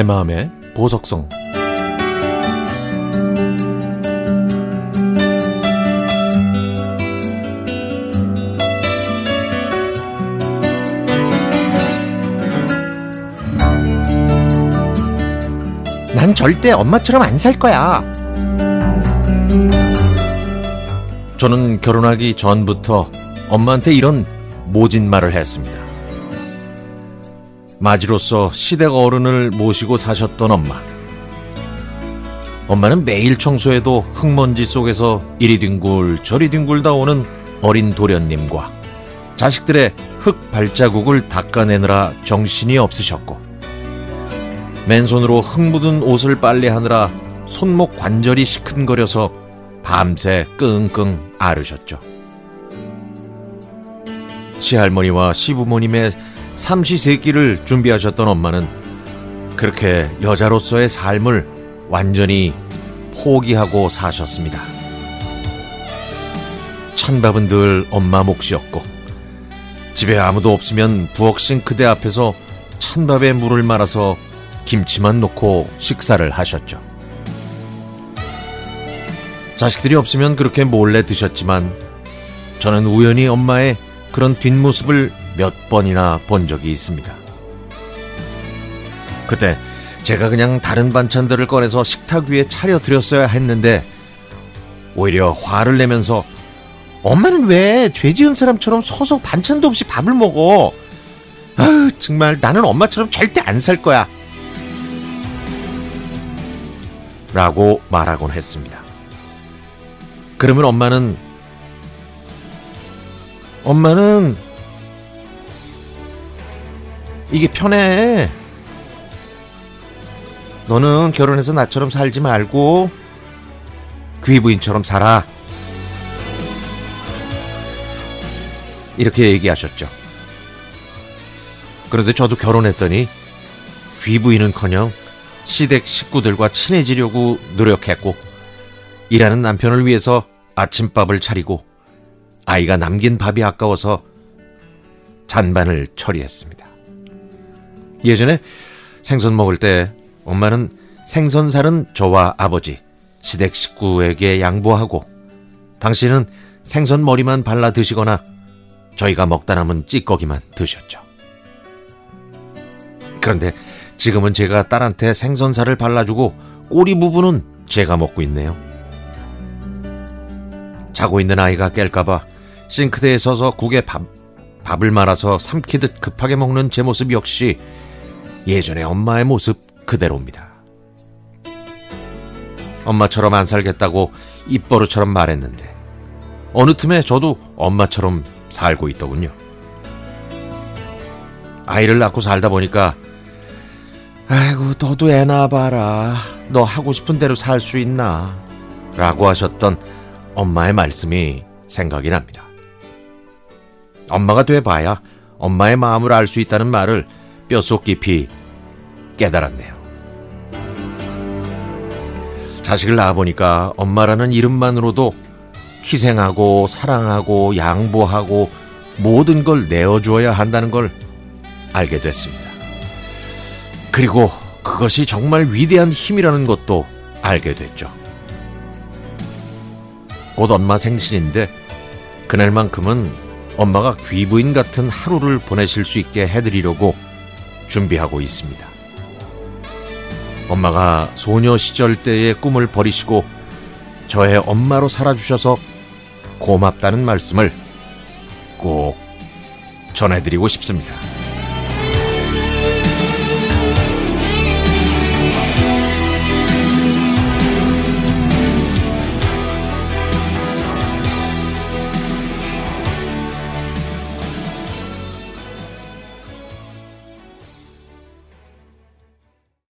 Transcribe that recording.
내 마음의 보석성. 난 절대 엄마처럼 안 살 거야. 저는 결혼하기 전부터 엄마한테 이런 모진 말을 했습니다. 맞이로서 시댁 어른을 모시고 사셨던 엄마. 엄마는 매일 청소해도 흙먼지 속에서 이리 뒹굴 저리 뒹굴다 오는 어린 도련님과 자식들의 흙 발자국을 닦아내느라 정신이 없으셨고, 맨손으로 흙 묻은 옷을 빨래하느라 손목 관절이 시큰거려서 밤새 끙끙 앓으셨죠. 시할머니와 시부모님의 삼시세끼를 준비하셨던 엄마는 그렇게 여자로서의 삶을 완전히 포기하고 사셨습니다. 찬밥은 늘 엄마 몫이었고, 집에 아무도 없으면 부엌 싱크대 앞에서 찬밥에 물을 말아서 김치만 놓고 식사를 하셨죠. 자식들이 없으면 그렇게 몰래 드셨지만 저는 우연히 엄마의 그런 뒷모습을 몇 번이나 본 적이 있습니다. 그때 제가 그냥 다른 반찬들을 꺼내서 식탁 위에 차려드렸어야 했는데 오히려 화를 내면서 엄마는 왜 죄 지은 사람처럼 서서 반찬도 없이 밥을 먹어? 아유, 정말 나는 엄마처럼 절대 안 살 거야. 라고 말하곤 했습니다. 그러면 엄마는 이게 편해. 너는 결혼해서 나처럼 살지 말고 귀부인처럼 살아. 이렇게 얘기하셨죠. 그런데 저도 결혼했더니 귀부인은커녕 시댁 식구들과 친해지려고 노력했고, 일하는 남편을 위해서 아침밥을 차리고, 아이가 남긴 밥이 아까워서 잔반을 처리했습니다. 예전에 생선 먹을 때 엄마는 생선살은 저와 아버지, 시댁 식구에게 양보하고 당신은 생선 머리만 발라 드시거나 저희가 먹다 남은 찌꺼기만 드셨죠. 그런데 지금은 제가 딸한테 생선살을 발라주고 꼬리 부분은 제가 먹고 있네요. 자고 있는 아이가 깰까봐 싱크대에 서서 국에 밥을 말아서 삼키듯 급하게 먹는 제 모습 역시 예전의 엄마의 모습 그대로입니다. 엄마처럼 안 살겠다고 입버릇처럼 말했는데 어느 틈에 저도 엄마처럼 살고 있더군요. 아이를 낳고 살다 보니까 아이고 너도 애 낳아봐라. 너 하고 싶은 대로 살 수 있나? 라고 하셨던 엄마의 말씀이 생각이 납니다. 엄마가 돼봐야 엄마의 마음을 알 수 있다는 말을 뼛속 깊이 깨달았네요. 자식을 낳아보니까 엄마라는 이름만으로도 희생하고 사랑하고 양보하고 모든 걸 내어주어야 한다는 걸 알게 됐습니다. 그리고 그것이 정말 위대한 힘이라는 것도 알게 됐죠. 곧 엄마 생신인데 그날만큼은 엄마가 귀부인 같은 하루를 보내실 수 있게 해드리려고 준비하고 있습니다. 엄마가 소녀 시절 때의 꿈을 버리시고 저의 엄마로 살아주셔서 고맙다는 말씀을 꼭 전해드리고 싶습니다.